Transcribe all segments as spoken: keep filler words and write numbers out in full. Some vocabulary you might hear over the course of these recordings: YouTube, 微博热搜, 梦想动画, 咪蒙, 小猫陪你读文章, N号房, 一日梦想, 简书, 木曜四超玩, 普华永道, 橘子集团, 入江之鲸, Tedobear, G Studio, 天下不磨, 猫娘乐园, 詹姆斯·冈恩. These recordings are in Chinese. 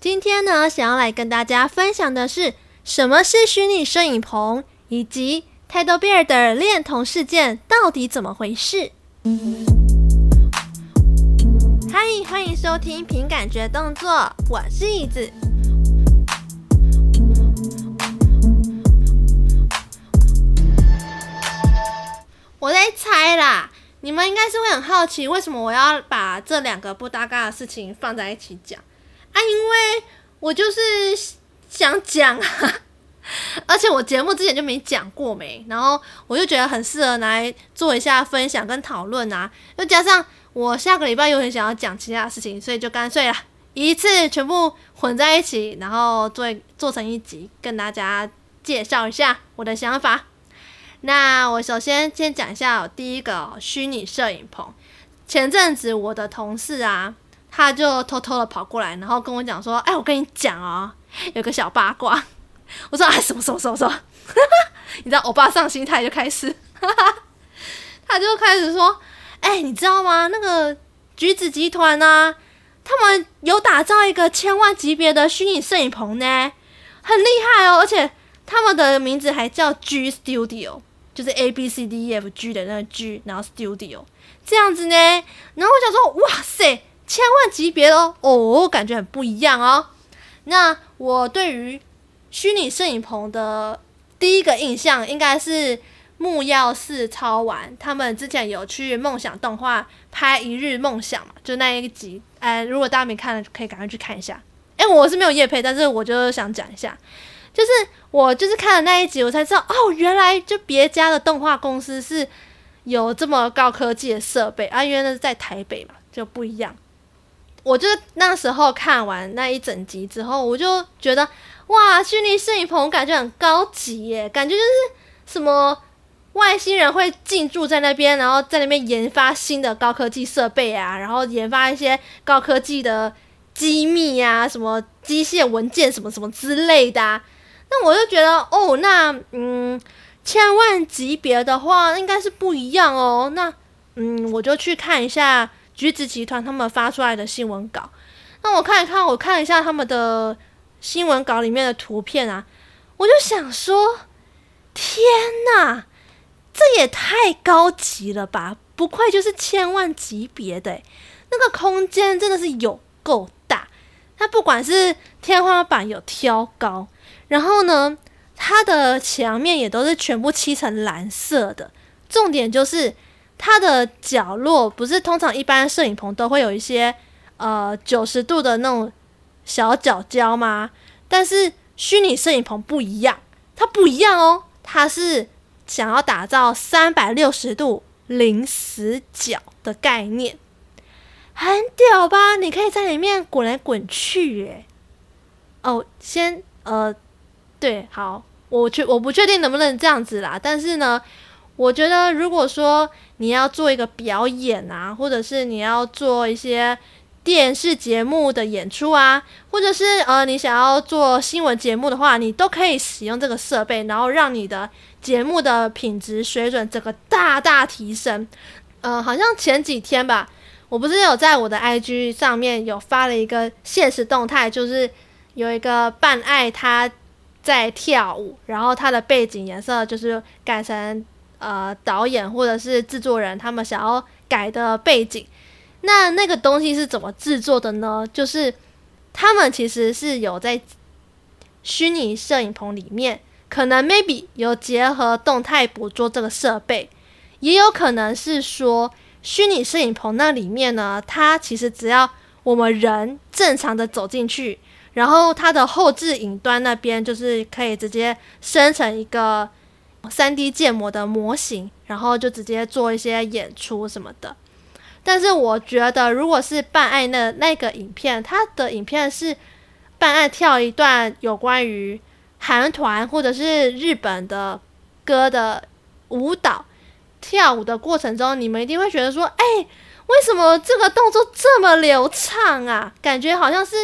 今天呢，想要来跟大家分享的是什么是虚拟摄影棚，以及 Tedobear 的恋童事件到底怎么回事。嗨，欢迎收听凭感觉动作，我是椅子。我在猜啦，你们应该是会很好奇，为什么我要把这两个不搭嘎的事情放在一起讲。啊，因为我就是想讲啊，而且我节目之前就没讲过没，然后我就觉得很适合拿来做一下分享跟讨论啊，又加上我下个礼拜有点想要讲其他的事情，所以就干脆啦，一次全部混在一起，然后做做成一集，跟大家介绍一下我的想法。那我首先先讲一下我第一个、哦、虚拟摄影棚。前阵子我的同事啊，他就偷偷的跑过来，然后跟我讲说：“哎，我跟你讲哦，有个小八卦。”我说：“啊，什么什么什么什么？”你知道，欧巴上心态就开始，他就开始说：“哎，你知道吗？那个橘子集团啊，他们有打造一个千万级别的虚拟摄影棚呢，很厉害哦，而且他们的名字还叫 G Studio。”就是 A B C D E F G 的那个 G， 然后 Studio 这样子呢，然后我想说，哇塞，千万级别哦，哦，感觉很不一样哦。那我对于虚拟摄影棚的第一个印象应该是木曜四超玩，他们之前有去梦想动画拍《一日梦想》嘛，就那一集，哎，如果大家没看了，可以赶快去看一下。哎，我是没有业配，但是我就想讲一下。就是我就是看了那一集，我才知道哦，原来就别家的动画公司是有这么高科技的设备啊，因为那是在台北嘛，就不一样。我就是那时候看完那一整集之后，我就觉得哇，虚拟摄影棚感觉很高级耶，感觉就是什么外星人会进驻在那边，然后在那边研发新的高科技设备啊，然后研发一些高科技的机密啊，什么机械文件什么什么之类的啊。那我就觉得哦，那嗯，千万级别的话应该是不一样哦。那嗯，我就去看一下橘子集团他们发出来的新闻稿。那我看一看，我看一下他们的新闻稿里面的图片啊，我就想说，天哪，这也太高级了吧！不愧就是千万级别的，那个空间真的是有够大。它不管是天花板有挑高。然后呢，它的墙面也都是全部漆成蓝色的。重点就是它的角落，不是通常一般摄影棚都会有一些呃九十度的那种小角胶吗？但是虚拟摄影棚不一样，它不一样哦，它是想要打造三百六十度零死角的概念，很屌吧？你可以在里面滚来滚去耶。哦，先。呃，对，好，我确我不确定能不能这样子啦，但是呢，我觉得如果说你要做一个表演啊，或者是你要做一些电视节目的演出啊，或者是呃你想要做新闻节目的话，你都可以使用这个设备，然后让你的节目的品质水准整个大大提升。呃，好像前几天吧，我不是有在我的 I G 上面有发了一个限时动态，就是。有一个伴爱，他在跳舞，然后他的背景颜色就是改成呃导演或者是制作人他们想要改的背景。那那个东西是怎么制作的呢？就是他们其实是有在虚拟摄影棚里面，可能 maybe 有结合动态捕捉这个设备，也有可能是说虚拟摄影棚那里面呢，它其实只要我们人正常的走进去。然后它的后置影端那边就是可以直接生成一个 三 D 建模的模型，然后就直接做一些演出什么的。但是我觉得如果是伴爱那那个影片，它的影片是伴爱跳一段有关于韩团或者是日本的歌的舞蹈，跳舞的过程中你们一定会觉得说，哎，为什么这个动作这么流畅啊，感觉好像是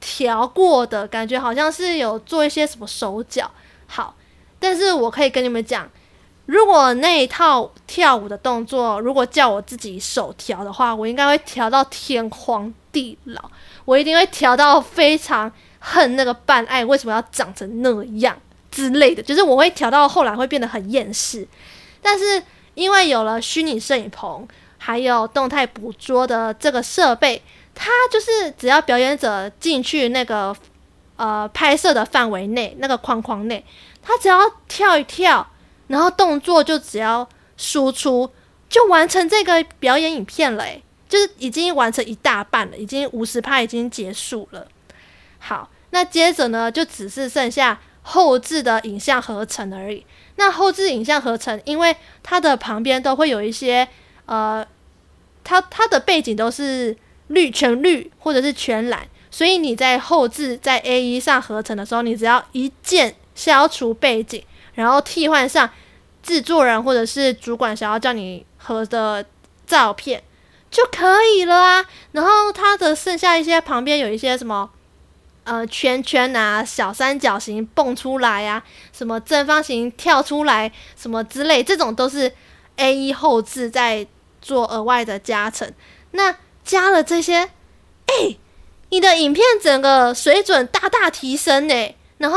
调过的，感觉好像是有做一些什么手脚。好，但是我可以跟你们讲，如果那一套跳舞的动作如果叫我自己手调的话，我应该会调到天荒地老，我一定会调到非常恨那个办案为什么要长成那样之类的，就是我会调到后来会变得很厌世。但是因为有了虚拟摄影棚还有动态捕捉的这个设备，它就是只要表演者进去那个呃拍摄的范围内，那个框框内，他只要跳一跳，然后动作就只要输出，就完成这个表演影片了耶，就是已经完成一大半了，已经 百分之五十 已经结束了。好，那接着呢就只是剩下后置的影像合成而已。那后置影像合成，因为它的旁边都会有一些呃它它的背景都是绿全绿或者是全蓝，所以你在后置在 A E 上合成的时候，你只要一键消除背景，然后替换上制作人或者是主管想要叫你合的照片就可以了啊。然后它的剩下一些旁边有一些什么呃圈圈啊，小三角形蹦出来啊，什么正方形跳出来什么之类，这种都是 A E 后置在做额外的加成。那加了这些，哎，你的影片整个水准大大提升耶，然后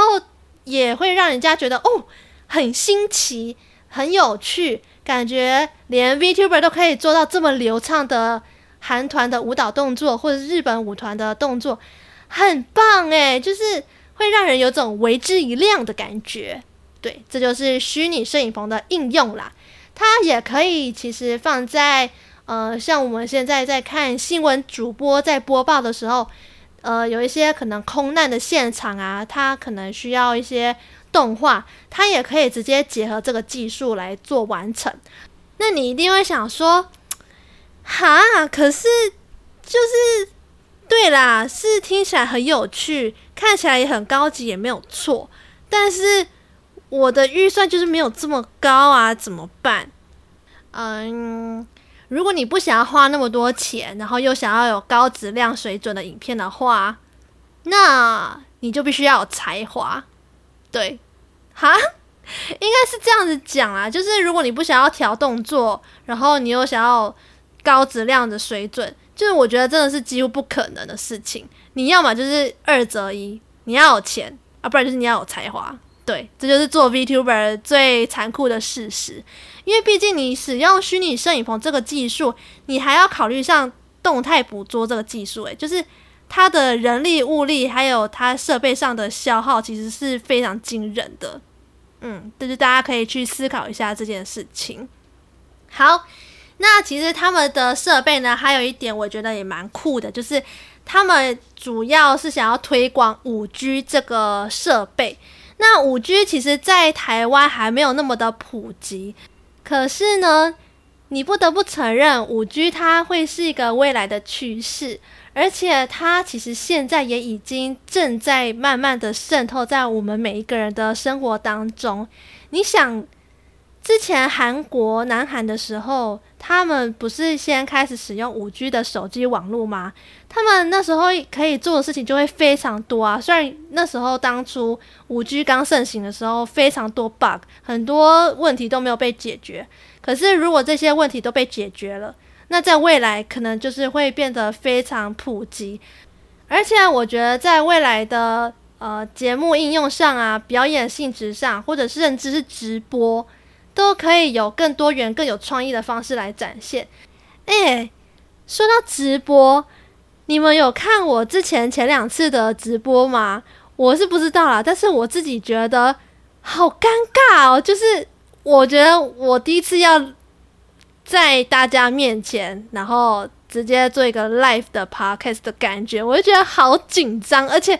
也会让人家觉得哦很新奇很有趣，感觉连 VTuber 都可以做到这么流畅的韩团的舞蹈动作或者日本舞团的动作，很棒耶，就是会让人有种为之一亮的感觉。对，这就是虚拟摄影棚的应用啦。它也可以其实放在呃，像我们现在在看新闻主播在播报的时候，呃，有一些可能空难的现场啊，它可能需要一些动画，它也可以直接结合这个技术来做完成。那你一定会想说，哈，可是就是对啦，是听起来很有趣，看起来也很高级，也没有错，但是我的预算就是没有这么高啊，怎么办？嗯。如果你不想要花那么多钱，然后又想要有高质量水准的影片的话，那你就必须要有才华。对，哈，应该是这样子讲啦，就是如果你不想要调动作，然后你又想要高质量的水准，就是我觉得真的是几乎不可能的事情。你要嘛就是二择一，你要有钱啊，不然就是你要有才华。对，这就是做 VTuber 最残酷的事实。因为毕竟你使用虚拟摄影棚这个技术，你还要考虑上动态捕捉这个技术，诶，就是它的人力物力还有它设备上的消耗其实是非常惊人的。嗯，就是大家可以去思考一下这件事情。好，那其实他们的设备呢，还有一点我觉得也蛮酷的，就是他们主要是想要推广 五 G 这个设备。那 五 G 其实在台湾还没有那么的普及，可是呢你不得不承认 五 G 它会是一个未来的趋势，而且它其实现在也已经正在慢慢的渗透在我们每一个人的生活当中。你想之前韩国南韩的时候，他们不是先开始使用 五 G 的手机网络吗？他们那时候可以做的事情就会非常多啊。虽然那时候当初 五 G 刚盛行的时候非常多 bug， 很多问题都没有被解决，可是如果这些问题都被解决了，那在未来可能就是会变得非常普及。而且我觉得在未来的呃节目应用上啊，表演性质上，或者甚至是直播，都可以有更多元更有创意的方式来展现。诶，说到直播，你们有看我之前前两次的直播吗？我是不知道啦，但是我自己觉得好尴尬哦，就是我觉得我第一次要在大家面前然后直接做一个 live 的 podcast 的感觉，我就觉得好紧张，而且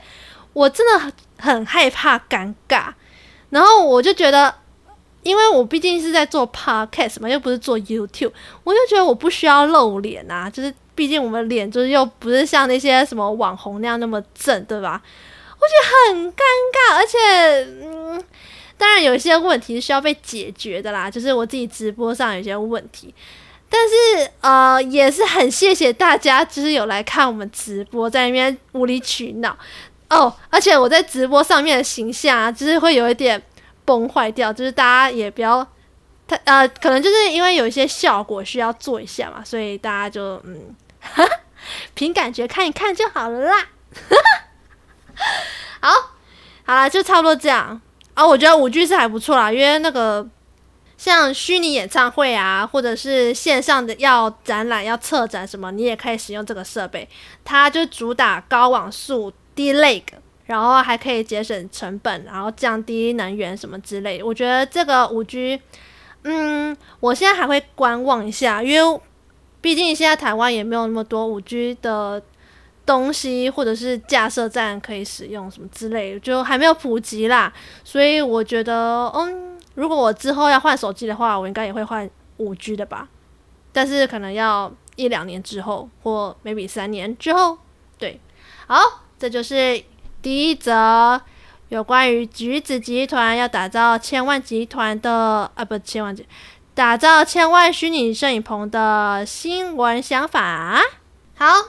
我真的很害怕尴尬。然后我就觉得因为我毕竟是在做 podcast 嘛，又不是做 YouTube， 我就觉得我不需要露脸啊，就是毕竟我们脸就是又不是像那些什么网红那样那么正，对吧？我觉得很尴尬，而且嗯，当然有一些问题是需要被解决的啦，就是我自己直播上有些问题，但是呃，也是很谢谢大家，就是有来看我们直播，在那边无理取闹哦，而且我在直播上面的形象啊，就是会有一点崩坏掉，就是大家也不要他呃，可能就是因为有一些效果需要做一下嘛，所以大家就嗯，凭感觉看一看就好了啦。好，好啦，就差不多这样啊。我觉得舞剧是还不错啦，因为那个像虚拟演唱会啊，或者是线上的要展览、要策展什么，你也可以使用这个设备。它就主打高网速、低 lag， 然后还可以节省成本，然后降低能源什么之类的。我觉得这个 五 G， 嗯，我现在还会观望一下，因为毕竟现在台湾也没有那么多 五 G 的东西，或者是架设站可以使用什么之类的，就还没有普及啦。所以我觉得，嗯，如果我之后要换手机的话，我应该也会换 五 G 的吧，但是可能要一两年之后，或 maybe 三年之后。对，好，这就是第一则有关于橘子集团要打造千万集团的啊，不，千万集打造千万虚拟摄影棚的新闻想法。好，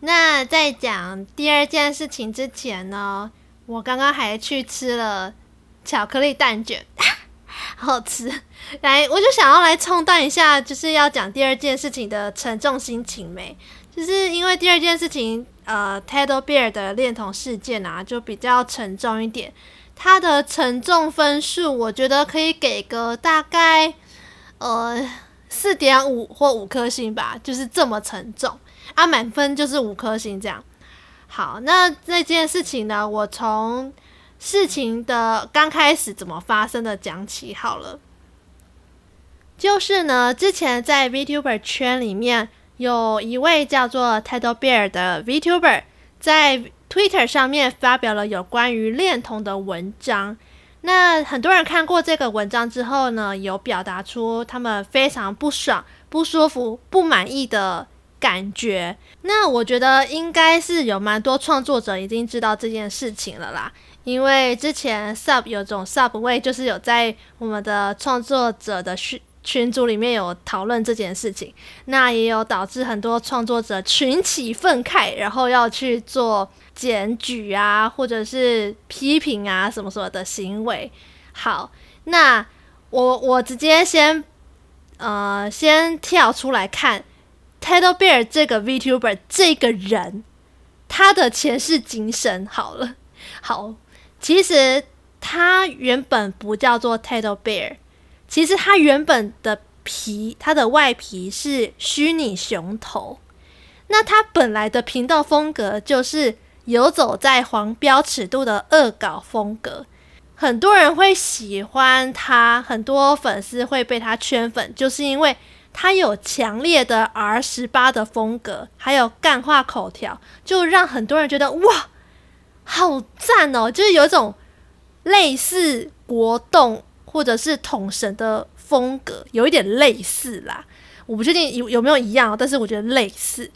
那在讲第二件事情之前呢，我刚刚还去吃了巧克力蛋卷，好好吃。来，我就想要来冲淡一下，就是要讲第二件事情的沉重心情没？就是因为第二件事情，呃 ，Tedobear 的恋童事件啊，就比较沉重一点。它的沉重分数，我觉得可以给个大概呃四点五或五颗星吧，就是这么沉重。啊，满分就是五颗星这样。好，那这件事情呢，我从事情的刚开始怎么发生的讲起好了。就是呢，之前在 VTuber 圈里面有一位叫做 Tedobear 的 VTuber 在 Twitter 上面发表了有关于恋童的文章。那很多人看过这个文章之后呢，有表达出他们非常不爽、不舒服、不满意的感觉。那我觉得应该是有蛮多创作者已经知道这件事情了啦，因为之前 sub 有种 subway 就是有在我们的创作者的群组里面有讨论这件事情，那也有导致很多创作者群起愤慨，然后要去做检举啊，或者是批评啊什么什么的行为。好，那我我直接先呃先跳出来看Tedobear 这个 VTuber 这个人他的前世今生好了。好，其实他原本不叫做 Tedobear， 其实他原本的皮，他的外皮是虚拟熊头。那他本来的频道风格就是游走在黄标尺度的恶搞风格，很多人会喜欢他，很多粉丝会被他圈粉，就是因为他有强烈的 R 十八 的风格，还有干话口条，就让很多人觉得哇好赞哦，就是有一种类似国动或者是统神的风格，有一点类似啦，我不确定 有, 有没有一样、哦、但是我觉得类似。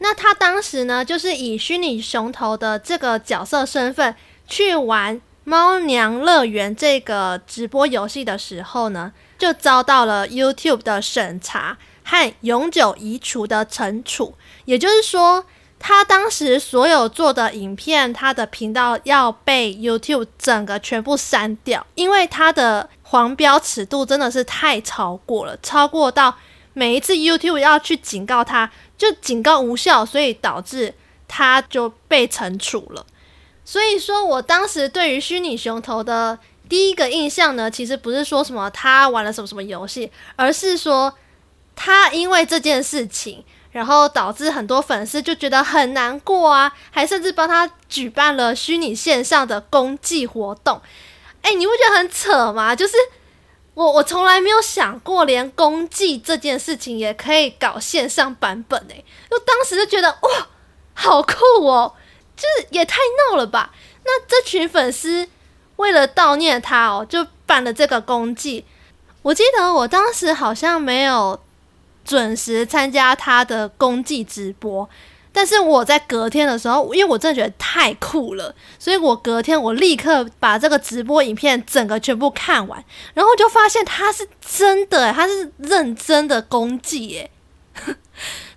那他当时呢，就是以虚拟熊头的这个角色身份去玩猫娘乐园这个直播游戏的时候呢，就遭到了 YouTube 的审查和永久移除的惩处。也就是说，他当时所有做的影片，他的频道要被 YouTube 整个全部删掉，因为他的黄标尺度真的是太超过了，超过到每一次 YouTube 要去警告他，就警告无效，所以导致他就被惩处了。所以说我当时对于虚拟熊头的第一个印象呢，其实不是说什么他玩了什么什么游戏，而是说他因为这件事情，然后导致很多粉丝就觉得很难过啊，还甚至帮他举办了虚拟线上的公祭活动。哎，你不觉得很扯吗？就是我我从来没有想过，连公祭这件事情也可以搞线上版本哎、欸，就当时就觉得哇，好酷哦！就是也太闹了吧。那这群粉丝为了悼念他哦，就办了这个公祭。我记得我当时好像没有准时参加他的公祭直播，但是我在隔天的时候，因为我真的觉得太酷了，所以我隔天我立刻把这个直播影片整个全部看完，然后就发现他是真的，他是认真的公祭耶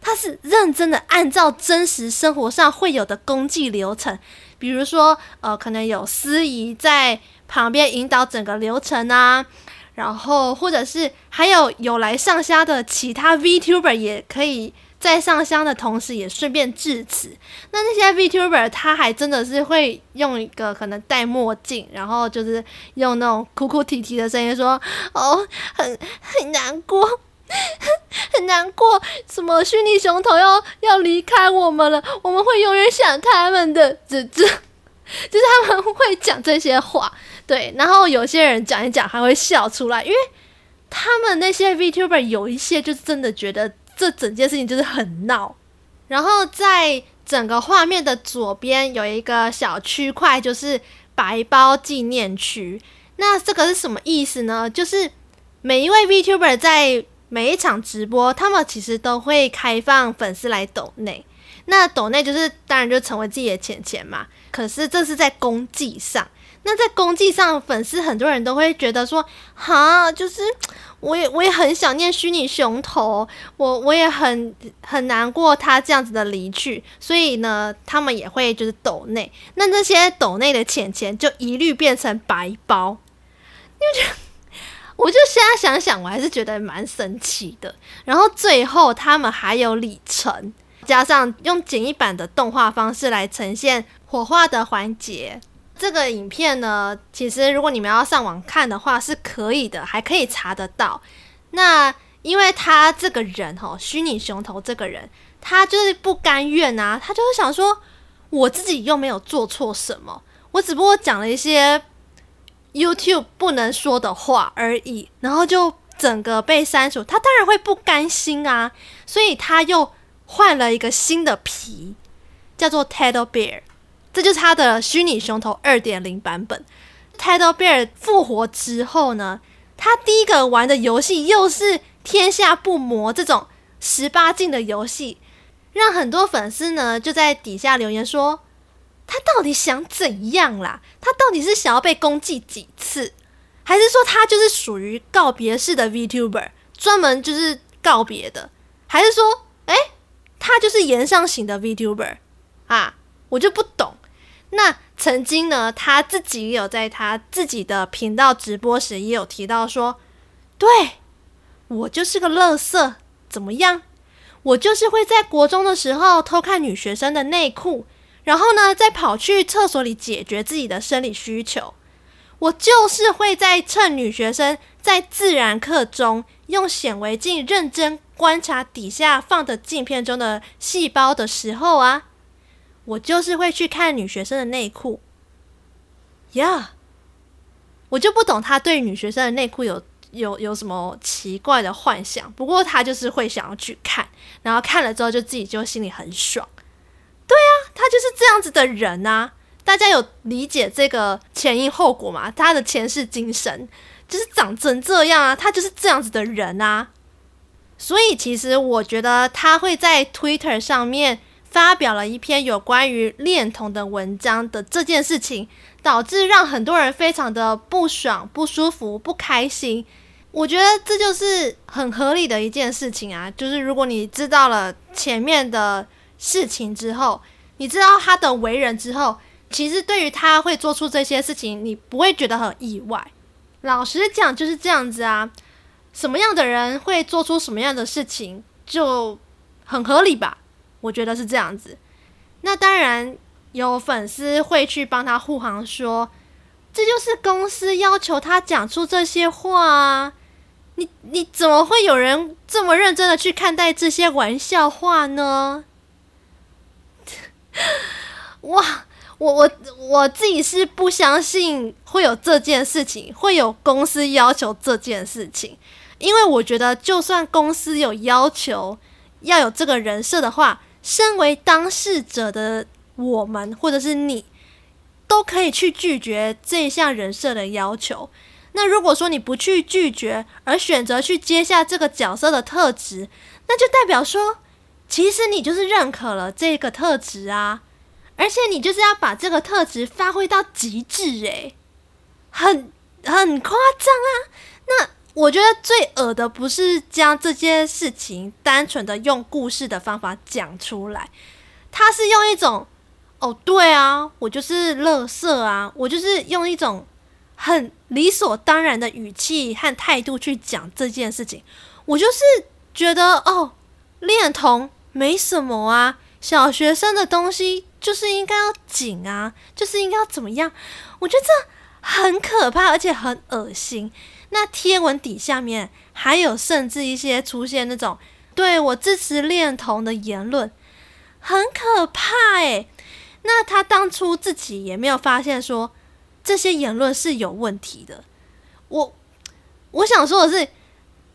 他是认真的按照真实生活上会有的公祭流程，比如说呃，可能有司仪在旁边引导整个流程啊，然后或者是还有有来上虾的其他 VTuber 也可以在上香的同时也顺便致辞。那那些 VTuber 他还真的是会用一个可能戴墨镜，然后就是用那种哭哭啼啼的声音说，哦，很很难过很难过，什么虚拟熊头要要离开我们了，我们会永远想他们的，这这就是他们会讲这些话。对，然后有些人讲一讲还会笑出来，因为他们那些 VTuber 有一些就真的觉得这整件事情就是很闹。然后在整个画面的左边有一个小区块，就是白包纪念区。那这个是什么意思呢？就是每一位 VTuber 在每一场直播，他们其实都会开放粉丝来抖内。那抖内就是当然就成为自己的钱钱嘛，可是这是在公祭上。那在公祭上，粉丝很多人都会觉得说，哈，就是我也我也很想念虚拟熊头，我我也很很难过他这样子的离去，所以呢，他们也会就是抖内，那这些抖内的钱钱就一律变成白包。因为我就现在想想，我还是觉得蛮神奇的。然后最后他们还有里程，加上用简易版的动画方式来呈现火化的环节。这个影片呢，其实如果你们要上网看的话是可以的，还可以查得到。那因为他这个人齁，虚拟熊头这个人，他就是不甘愿啊，他就是想说，我自己又没有做错什么，我只不过讲了一些 YouTube 不能说的话而已，然后就整个被删除，他当然会不甘心啊，所以他又换了一个新的皮，叫做 Tedobear。这就是他的虚拟熊头 二点零 版本。 Tedobear 复活之后呢，他第一个玩的游戏又是天下不磨这种十八禁的游戏，让很多粉丝呢就在底下留言说，他到底想怎样啦？他到底是想要被攻击几次，还是说他就是属于告别式的 VTuber， 专门就是告别的，还是说诶他就是炎上型的 VTuber 啊？我就不懂。那曾经呢，他自己也有在他自己的频道直播时也有提到说，对，我就是个垃圾，怎么样？我就是会在国中的时候偷看女学生的内裤，然后呢，再跑去厕所里解决自己的生理需求。我就是会在趁女学生在自然课中用显微镜认真观察底下放的镜片中的细胞的时候啊，我就是会去看女学生的内裤呀、yeah. 我就不懂他对女学生的内裤有有有什么奇怪的幻想，不过他就是会想要去看，然后看了之后就自己就心里很爽。对啊，他就是这样子的人啊。大家有理解这个前因后果吗？他的前世今生就是长成这样啊，他就是这样子的人啊。所以其实我觉得他会在 Twitter 上面发表了一篇有关于恋童的文章的这件事情，导致让很多人非常的不爽、不舒服、不开心。我觉得这就是很合理的一件事情啊，就是如果你知道了前面的事情之后，你知道他的为人之后，其实对于他会做出这些事情，你不会觉得很意外。老实讲就是这样子啊，什么样的人会做出什么样的事情，就很合理吧。我觉得是这样子。那当然有粉丝会去帮他护航说，这就是公司要求他讲出这些话啊，你你怎么会有人这么认真的去看待这些玩笑话呢？哇，我我我自己是不相信会有这件事情，会有公司要求这件事情，因为我觉得就算公司有要求要有这个人设的话，身为当事者的我们或者是你都可以去拒绝这项人设的要求。那如果说你不去拒绝而选择去接下这个角色的特质，那就代表说其实你就是认可了这个特质啊，而且你就是要把这个特质发挥到极致耶，很很夸张啊。那我觉得最恶的不是将这件事情单纯的用故事的方法讲出来，他是用一种哦对啊，我就是垃圾啊，我就是用一种很理所当然的语气和态度去讲这件事情。我就是觉得哦，恋童没什么啊，小学生的东西就是应该要紧啊，就是应该要怎么样。我觉得这很可怕，而且很恶心。那贴文底下面还有甚至一些出现那种对我支持恋童的言论，很可怕欸。那他当初自己也没有发现说这些言论是有问题的。我我想说的是，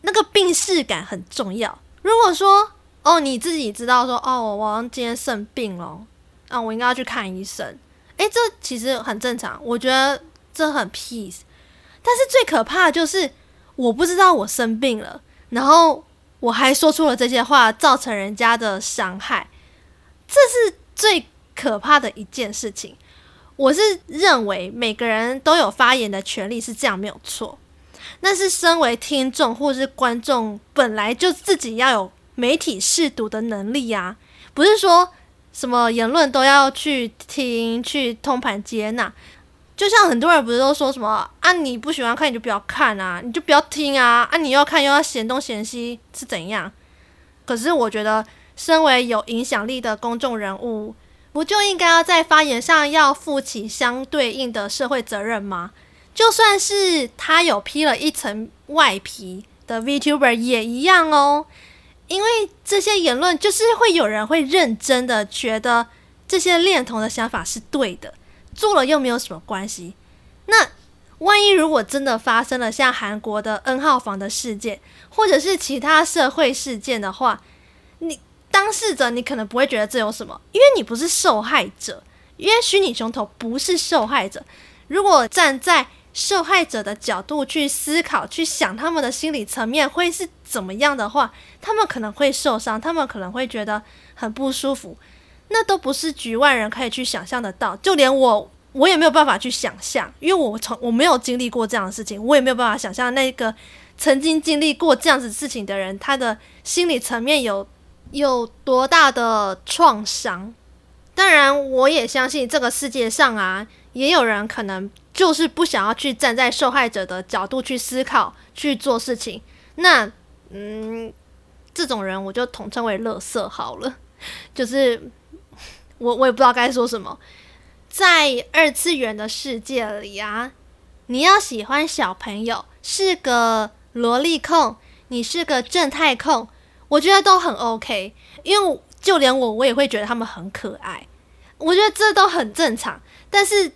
那个病识感很重要。如果说哦你自己知道说哦我好像今天生病了，啊我应该要去看医生，诶这其实很正常，我觉得这很 peace。但是最可怕的就是我不知道我生病了，然后我还说出了这些话，造成人家的伤害，这是最可怕的一件事情。我是认为每个人都有发言的权利，是这样没有错，但是身为听众或是观众本来就自己要有媒体识读的能力啊，不是说什么言论都要去听去通盘接纳。就像很多人不是都说什么啊你不喜欢看你就不要看啊，你就不要听啊，啊你又要看又要嫌东嫌西是怎样。可是我觉得身为有影响力的公众人物，不就应该要在发言上要负起相对应的社会责任吗？就算是他有披了一层外皮的 VTuber 也一样哦，因为这些言论就是会有人会认真的觉得这些恋童的想法是对的，做了又没有什么关系。那万一如果真的发生了像韩国的 N 号房的事件，或者是其他社会事件的话，你当事者你可能不会觉得这有什么，因为你不是受害者，因为虚拟熊头不是受害者。如果站在受害者的角度去思考去想他们的心理层面会是怎么样的话，他们可能会受伤，他们可能会觉得很不舒服，那都不是局外人可以去想象得到，就连我我也没有办法去想象，因为我从我没有经历过这样的事情，我也没有办法想象那个曾经经历过这样子事情的人，他的心理层面有有多大的创伤。当然我也相信这个世界上啊也有人可能就是不想要去站在受害者的角度去思考去做事情，那嗯，这种人我就统称为垃圾好了，就是我我也不知道该说什么。在二次元的世界里啊，你要喜欢小朋友，是个萝莉控，你是个正太控，我觉得都很 OK， 因为就连我我也会觉得他们很可爱，我觉得这都很正常。但是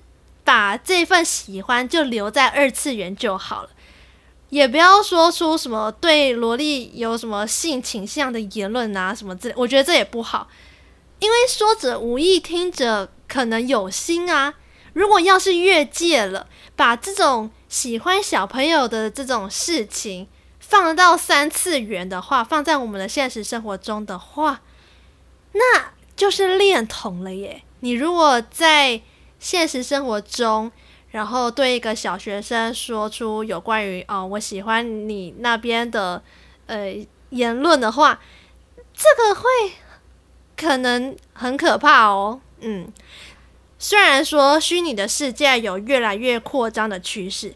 把这份喜欢就留在二次元就好了，也不要说出什么对萝莉有什么性倾向的言论啊什么之类，我觉得这也不好，因为说者无意，听者可能有心啊。如果要是越界了，把这种喜欢小朋友的这种事情放到三次元的话，放在我们的现实生活中的话，那就是恋童了耶。你如果在现实生活中然后对一个小学生说出有关于哦我喜欢你那边的呃言论的话，这个会可能很可怕哦。嗯，虽然说虚拟的世界有越来越扩张的趋势，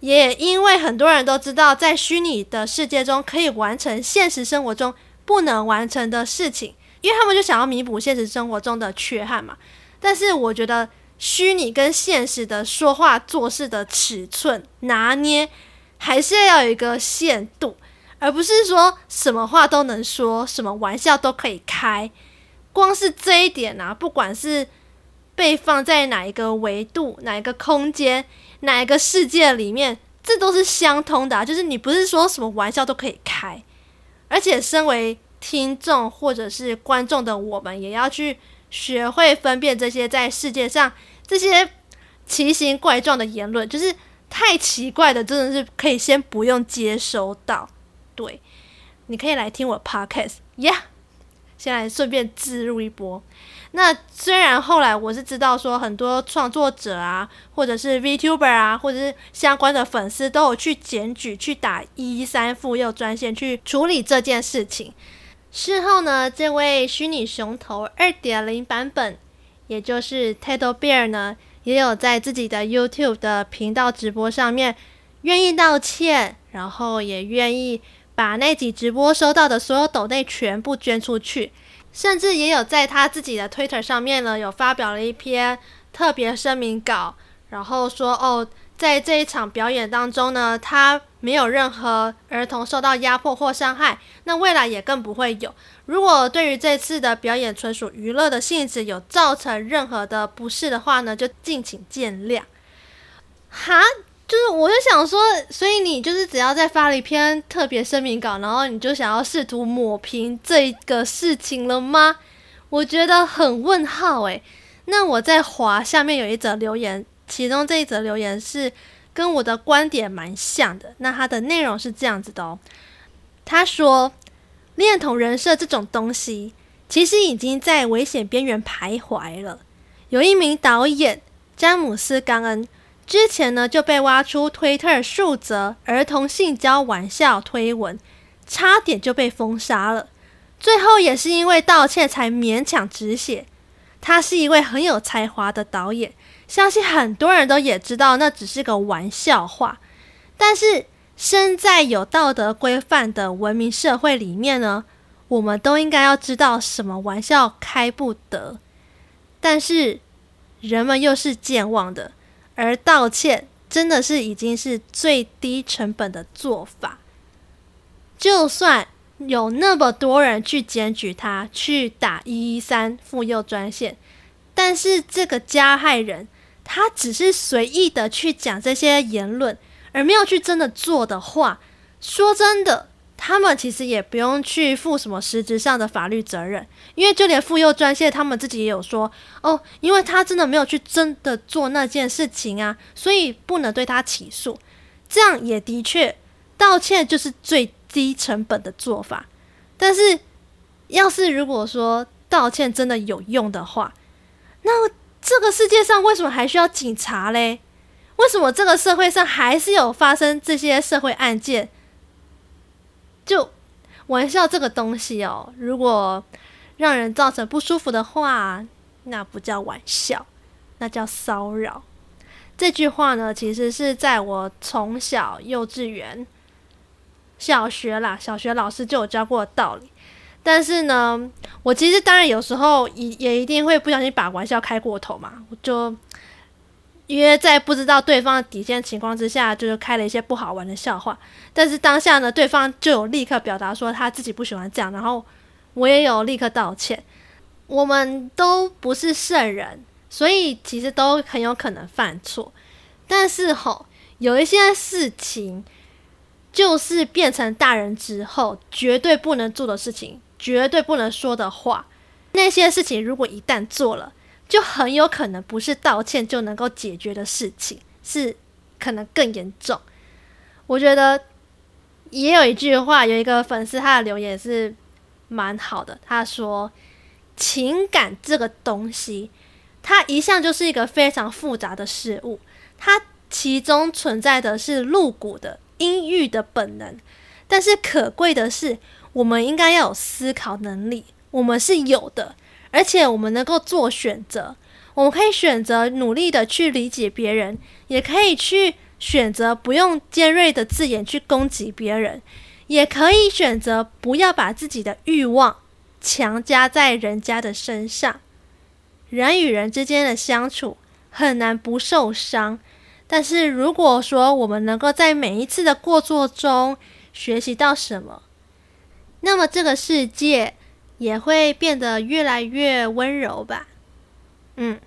也因为很多人都知道在虚拟的世界中可以完成现实生活中不能完成的事情，因为他们就想要弥补现实生活中的缺憾嘛。但是我觉得虚拟跟现实的说话做事的尺寸拿捏还是要有一个限度，而不是说什么话都能说，什么玩笑都可以开。光是这一点啊，不管是被放在哪一个维度、哪一个空间、哪一个世界里面，这都是相通的啊，就是你不是说什么玩笑都可以开。而且身为听众或者是观众的我们，也要去学会分辨这些在世界上这些奇形怪状的言论，就是太奇怪的真的是可以先不用接收到。对，你可以来听我 podcast 呀、yeah!先来顺便置入一波。那虽然后来我是知道说很多创作者啊，或者是 VTuber 啊，或者是相关的粉丝都有去检举，去打一一三妇幼专线去处理这件事情。事后呢，这位虚拟熊头 二点零 版本，也就是 Tedobear 呢，也有在自己的 YouTube 的频道直播上面愿意道歉，然后也愿意把那集直播收到的所有抖内全部捐出去，甚至也有在他自己的 Twitter 上面呢有发表了一篇特别声明稿，然后说哦，在这一场表演当中呢，他没有任何儿童受到压迫或伤害，那未来也更不会有。如果对于这次的表演纯属娱乐的性质有造成任何的不适的话呢，就敬请见谅。哈，就是我就想说，所以你就是只要再发了一篇特别声明稿，然后你就想要试图抹平这个事情了吗？我觉得很问号诶。那我在滑下面有一则留言，其中这一则留言是跟我的观点蛮像的，那它的内容是这样子的哦。他说，恋童人设这种东西其实已经在危险边缘徘徊了。有一名导演詹姆斯·冈恩之前呢就被挖出推特数则儿童性交玩笑推文，差点就被封杀了，最后也是因为道歉才勉强止血。他是一位很有才华的导演，相信很多人都也知道那只是个玩笑话，但是身在有道德规范的文明社会里面呢，我们都应该要知道什么玩笑开不得。但是人们又是健忘的，而道歉真的是已经是最低成本的做法。就算有那么多人去检举他，去打一一三妇幼专线，但是这个加害人他只是随意的去讲这些言论，而没有去真的做的话，说真的，他们其实也不用去负什么实质上的法律责任，因为就连妇幼专线他们自己也有说，哦，因为他真的没有去真的做那件事情啊，所以不能对他起诉。这样也的确，道歉就是最低成本的做法。但是，要是如果说道歉真的有用的话，那这个世界上为什么还需要警察嘞？为什么这个社会上还是有发生这些社会案件？就玩笑这个东西哦，如果让人造成不舒服的话，那不叫玩笑，那叫骚扰。这句话呢，其实是在我从小幼稚园、小学啦，小学老师就有教过的道理。但是呢，我其实当然有时候也一定会不小心把玩笑开过头嘛，我就因为在不知道对方的底线情况之下，就是开了一些不好玩的笑话。但是当下呢，对方就有立刻表达说他自己不喜欢这样，然后我也有立刻道歉。我们都不是圣人，所以其实都很有可能犯错。但是吼，有一些事情就是变成大人之后绝对不能做的事情，绝对不能说的话，那些事情如果一旦做了，就很有可能不是道歉就能够解决的事情，是可能更严重。我觉得也有一句话，有一个粉丝他的留言是蛮好的，他说情感这个东西它一向就是一个非常复杂的事物，它其中存在的是露骨的阴郁的本能，但是可贵的是我们应该要有思考能力，我们是有的，而且我们能够做选择，我们可以选择努力的去理解别人，也可以去选择不用尖锐的字眼去攻击别人，也可以选择不要把自己的欲望强加在人家的身上。人与人之间的相处很难不受伤，但是如果说我们能够在每一次的过错中学习到什么，那么这个世界也会变得越来越温柔吧。嗯，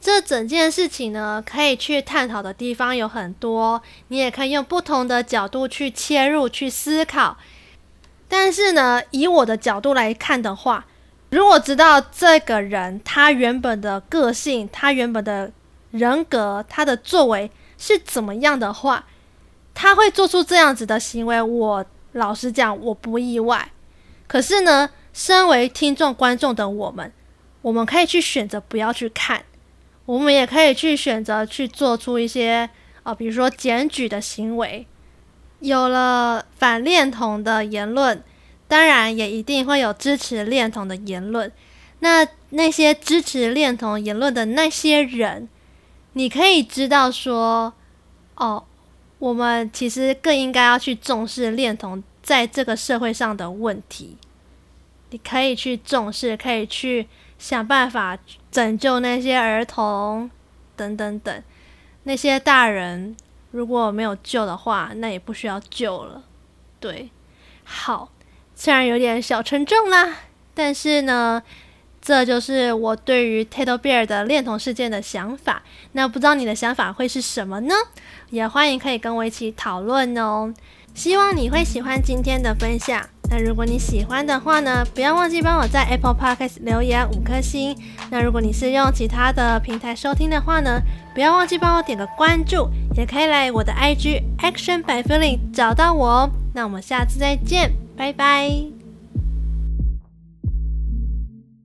这整件事情呢，可以去探讨的地方有很多，你也可以用不同的角度去切入去思考。但是呢，以我的角度来看的话，如果知道这个人他原本的个性，他原本的人格，他的作为是怎么样的话，他会做出这样子的行为，我老实讲我不意外。可是呢，身为听众观众的我们，我们可以去选择不要去看，我们也可以去选择去做出一些、呃、比如说检举的行为。有了反恋童的言论，当然也一定会有支持恋童的言论。那那些支持恋童言论的那些人，你可以知道说，哦，我们其实更应该要去重视恋童在这个社会上的问题，你可以去重视，可以去想办法拯救那些儿童等等等。那些大人如果没有救的话，那也不需要救了。对，好，虽然有点小沉重啦，但是呢，这就是我对于 Tedobear 的恋童事件的想法。那不知道你的想法会是什么呢？也欢迎可以跟我一起讨论哦。希望你会喜欢今天的分享。那如果你喜欢的话呢，不要忘记帮我在 Apple Podcast 留言五颗星。那如果你是用其他的平台收听的话呢，不要忘记帮我点个关注，也可以来我的 I G Action by Feeling 找到我哦。那我们下次再见，拜拜。